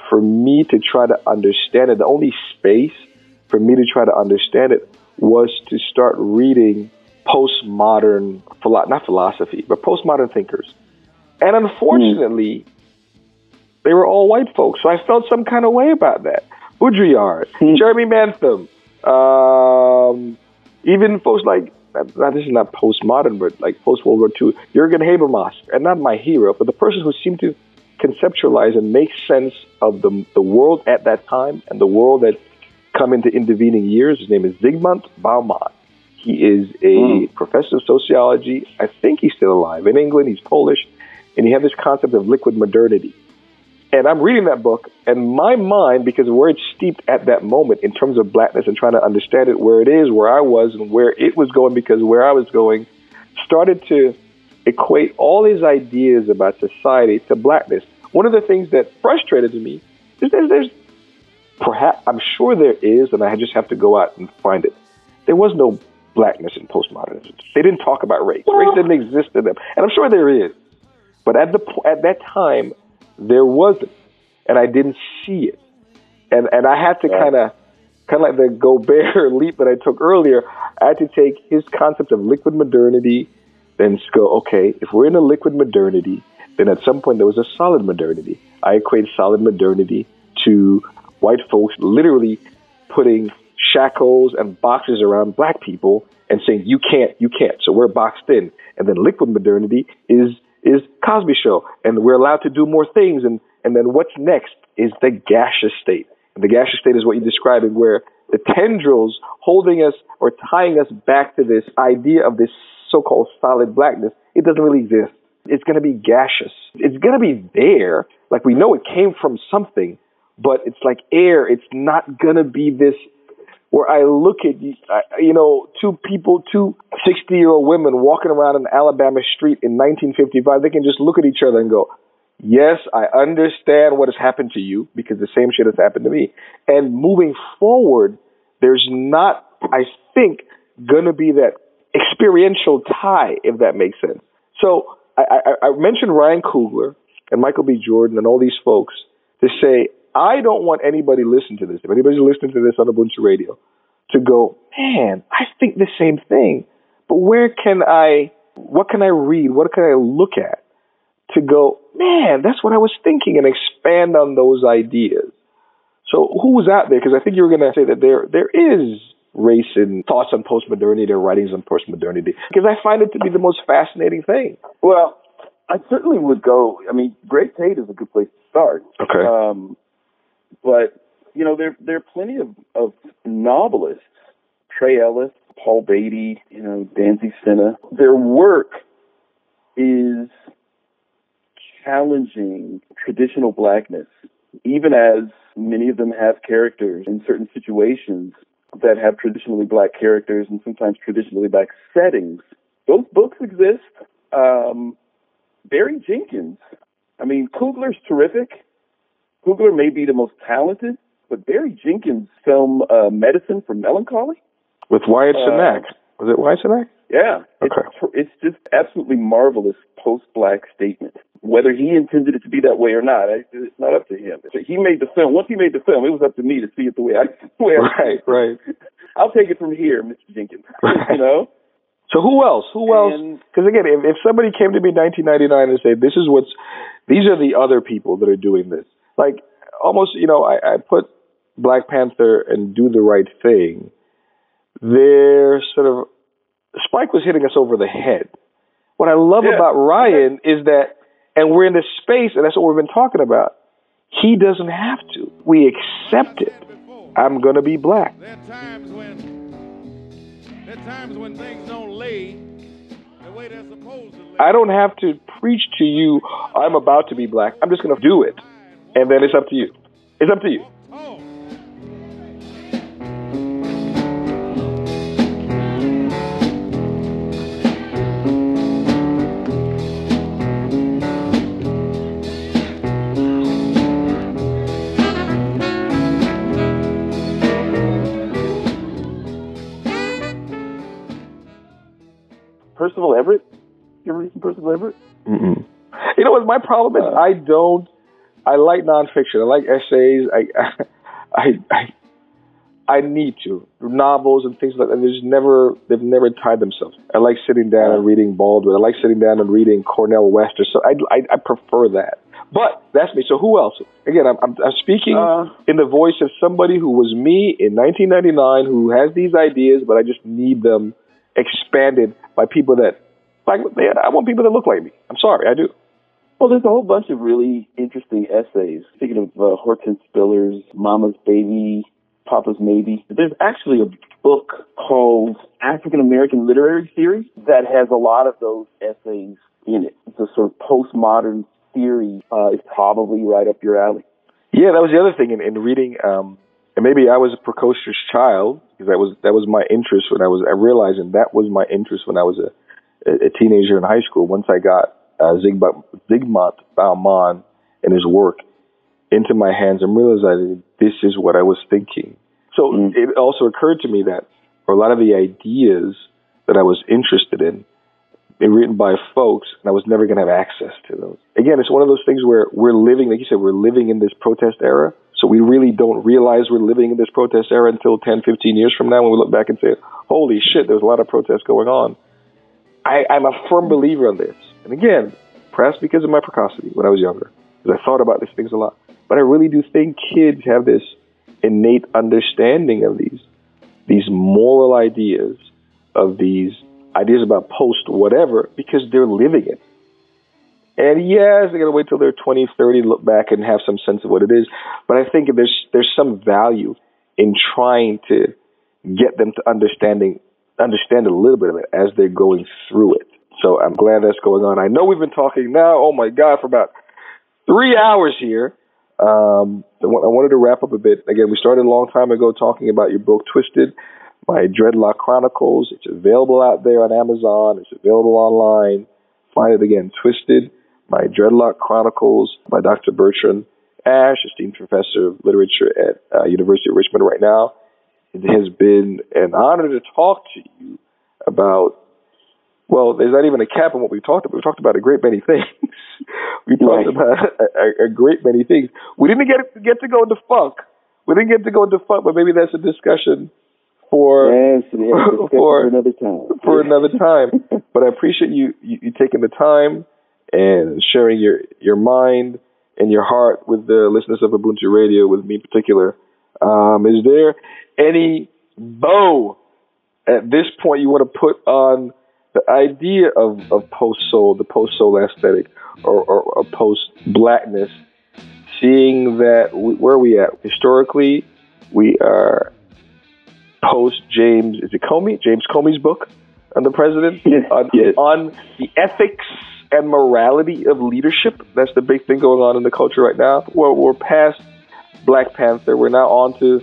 for me to try to understand it, the only space for me to try to understand it was to start reading postmodern, philo- not philosophy, but postmodern thinkers. And unfortunately, mm. they were all white folks. So I felt some kind of way about that. Baudrillard, Jeremy Bentham, um, even folks like, now this is not postmodern, but like post-World War Two, Jürgen Habermas, and not my hero, but the person who seemed to conceptualize and make sense of the, the world at that time and the world that come into intervening years. His name is Zygmunt Bauman. He is a mm. professor of sociology. I think he's still alive. In England, he's Polish, and he had this concept of liquid modernity. And I'm reading that book, and my mind, because where it's steeped at that moment in terms of blackness and trying to understand it, where it is, where I was, and where it was going, because where I was going, started to equate all these ideas about society to blackness. One of the things that frustrated me is that there's, perhaps, I'm sure there is, and I just have to go out and find it. There was no blackness in postmodernism. They didn't talk about race. Race didn't exist in them. And I'm sure there is. But at the at that time, there wasn't, and I didn't see it. And and I had to kind of, kind of like the Gobert leap that I took earlier, I had to take his concept of liquid modernity and go, okay, if we're in a liquid modernity, then at some point there was a solid modernity. I equate solid modernity to white folks literally putting shackles and boxes around black people and saying, you can't, you can't, so we're boxed in. And then liquid modernity is is Cosby Show, and we're allowed to do more things. And, and then what's next is the gaseous state. And the gaseous state is what you described, where the tendrils holding us or tying us back to this idea of this so-called solid blackness, it doesn't really exist. It's going to be gaseous. It's going to be there. Like, we know it came from something, but it's like air. It's not going to be this where I look at, you know, two people, two sixty-year-old women walking around an Alabama street in nineteen fifty-five. They can just look at each other and go, yes, I understand what has happened to you because the same shit has happened to me. And moving forward, there's not, I think, going to be that experiential tie, if that makes sense. So I, I, I mentioned Ryan Coogler and Michael B. Jordan and all these folks to say, I don't want anybody listening to this, if anybody's listening to this on Ubuntu Radio, to go, man, I think the same thing, but where can I, what can I read? What can I look at to go, man, that's what I was thinking, and expand on those ideas? So who's out there? Because I think you were going to say that there there is race and thoughts on postmodernity and writings on postmodernity, because I find it to be the most fascinating thing. Well, I certainly would go, I mean, Greg Tate is a good place to start. Okay. Um, But, you know, there there are plenty of, of novelists, Trey Ellis, Paul Beatty, you know, Danzy Senna. Their work is challenging traditional blackness, even as many of them have characters in certain situations that have traditionally black characters and sometimes traditionally black settings. Those books exist. Um, Barry Jenkins, I mean, Coogler's terrific. Coogler may be the most talented, but Barry Jenkins' film uh, Medicine for Melancholy? With Wyatt Cenac. Uh, Was it Wyatt Cenac? Yeah. Okay. It's, it's just absolutely marvelous post-black statement. Whether he intended it to be that way or not, I, it's not up to him. He made the film. Once he made the film, it was up to me to see it the way I... The way right, I, right. I'll take it from here, Mister Jenkins. Right. You know? So who else? Who else? Because again, if, if somebody came to me in nineteen ninety-nine and said, this is what's... These are the other people that are doing this. Like, almost, you know, I, I put Black Panther and Do the Right Thing. They're sort of, Spike was hitting us over the head. What I love yeah. about Ryan is that, and we're in this space, and that's what we've been talking about, he doesn't have to. We accept it. I'm going to be black. There are times when, there are times when things don't lay the way they're supposed to lay. I don't have to preach to you, I'm about to be black. I'm just going to do it. And then it's up to you. It's up to you. Percival Everett? You ever read some Percival Everett? Mm-mm. You know what my problem is? Uh, I don't. I like nonfiction. I like essays. I, I, I, I need to novels and things like that. There's never they've never tied themselves. I like sitting down and reading Baldwin. I like sitting down and reading Cornel West. Or so I, I, I prefer that. But that's me. So who else? Again, I'm, I'm, I'm speaking uh, in the voice of somebody who was me in nineteen ninety-nine, who has these ideas, but I just need them expanded by people that like. I want people that look like me. I'm sorry, I do. Well, there's a whole bunch of really interesting essays. Speaking of uh, Hortense Spiller's Mama's Baby, Papa's Maybe, there's actually a book called African American Literary Theory that has a lot of those essays in it. It's a sort of postmodern theory. Uh, it's probably right up your alley. Yeah, that was the other thing in, in reading. Um, and maybe I was a precocious child because that was that was my interest when I was. I realizing that was my interest when I was a, a teenager in high school. Once I got Uh, Zygmunt, Zygmunt Bauman and his work into my hands, and realizing this is what I was thinking. So mm. it also occurred to me that a lot of the ideas that I was interested in were written by folks, and I was never going to have access to those. Again, it's one of those things where we're living, like you said, we're living in this protest era, so we really don't realize we're living in this protest era until ten, fifteen years from now when we look back and say, holy shit, there's a lot of protests going on. I, I'm a firm believer in this. And again, perhaps because of my precocity when I was younger, because I thought about these things a lot. But I really do think kids have this innate understanding of these, these moral ideas, of these ideas about post whatever, because they're living it. And yes, they got to wait till they're twenty, thirty, look back and have some sense of what it is. But I think there's there's some value in trying to get them to understanding understand a little bit of it as they're going through it. So I'm glad that's going on. I know we've been talking now, oh my God, for about three hours here. Um, I wanted to wrap up a bit. Again, we started a long time ago talking about your book, Twisted by Dreadlock Chronicles. It's available out there on Amazon. It's available online. Find it again, Twisted by Dreadlock Chronicles by Doctor Bertram Ashe, esteemed professor of literature at uh, University of Richmond right now. It has been an honor to talk to you about, well, there's not even a cap on what we've talked about. We've talked about a great many things. we talked right. about a, a great many things. We didn't get get to go into funk. We didn't get to go into funk, but maybe that's a discussion for yes, yes, for, for another time. For another time. But I appreciate you, you you taking the time and sharing your your mind and your heart with the listeners of Ubuntu Radio, with me in particular. Um, is there any bow at this point you want to put on the idea of, of post-soul, the post-soul aesthetic, or, or, or post-blackness, seeing that, we, where are we at? Historically, we are post-James, is it Comey? James Comey's book on the president, yes. On, yes. on the ethics and morality of leadership. That's the big thing going on in the culture right now. We're, we're past Black Panther. We're now on to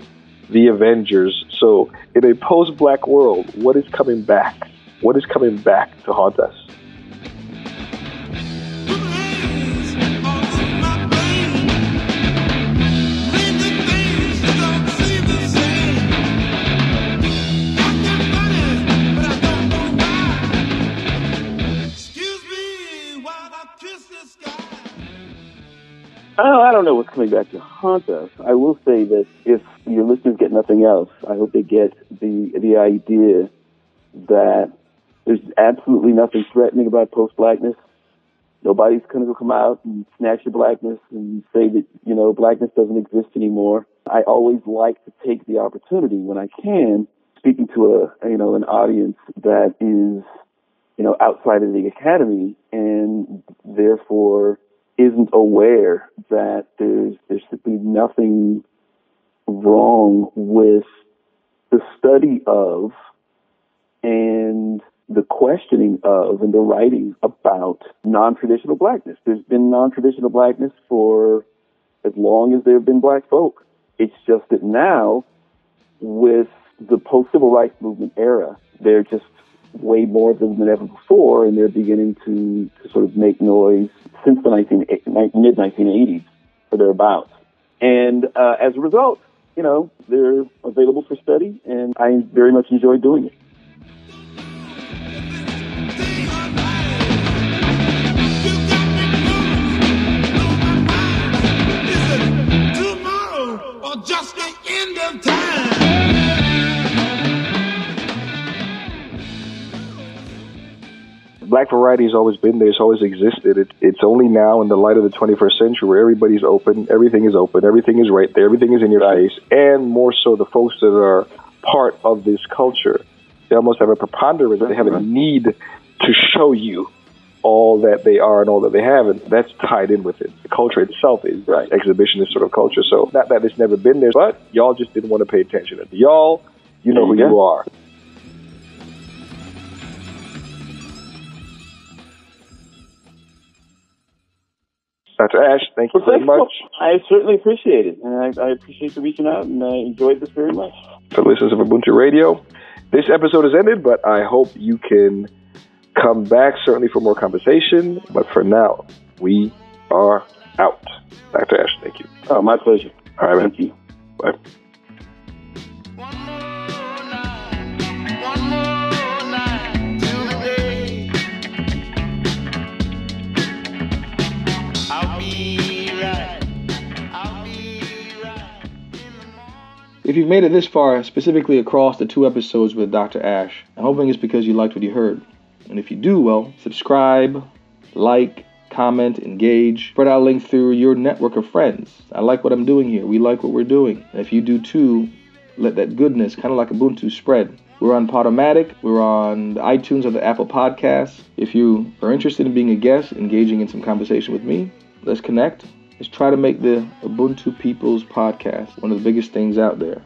the Avengers. So in a post-black world, what is coming back? What is coming back to haunt us? Oh, I don't know what's coming back to haunt us. I will say that if your listeners get nothing else, I hope they get the the idea that there's absolutely nothing threatening about post-blackness. Nobody's going to come out and snatch your blackness and say that, you know, blackness doesn't exist anymore. I always like to take the opportunity when I can, speaking to a, you know, an audience that is, you know, outside of the academy and therefore isn't aware that there's, there's simply nothing wrong with the study of and the questioning of and the writing about non-traditional blackness. There's been non-traditional blackness for as long as there have been black folk. It's just that now, with the post-civil rights movement era, there are just way more of them than ever before, and they're beginning to, to sort of make noise since the nineteen, mid nineteen eighties or thereabouts. And uh, as a result, you know, they're available for study, and I very much enjoy doing it. Just the end of time. Black variety has always been there. It's always existed. It, it's only now in the light of the twenty-first century where everybody's open. Everything is open. Everything is right there. Everything is in your face. And more so, the folks that are part of this culture, they almost have a preponderance. They have a need to show you all that they are and all that they have, and that's tied in with it. The culture itself is right. Exhibitionist sort of culture, so not that it's never been there, but y'all just didn't want to pay attention. If y'all, you know who you are. Doctor Ashe, thank you very much. I certainly appreciate it, and I, I appreciate you reaching out, and I enjoyed this very much. For listeners of Ubuntu Radio, this episode has ended, but I hope you can come back, certainly, for more conversation. But for now, we are out. Doctor Ashe, thank you. Oh, my pleasure. All right, man. Thank you. Bye. If you've made it this far, specifically across the two episodes with Doctor Ashe, I'm hoping it's because you liked what you heard. And if you do, well, subscribe, like, comment, engage, spread our link through your network of friends. I like what I'm doing here. We like what we're doing. And if you do too, let that goodness, kind of like Ubuntu, spread. We're on Podomatic. We're on iTunes or the Apple Podcasts. If you are interested in being a guest, engaging in some conversation with me, let's connect. Let's try to make the Ubuntu People's Podcast one of the biggest things out there.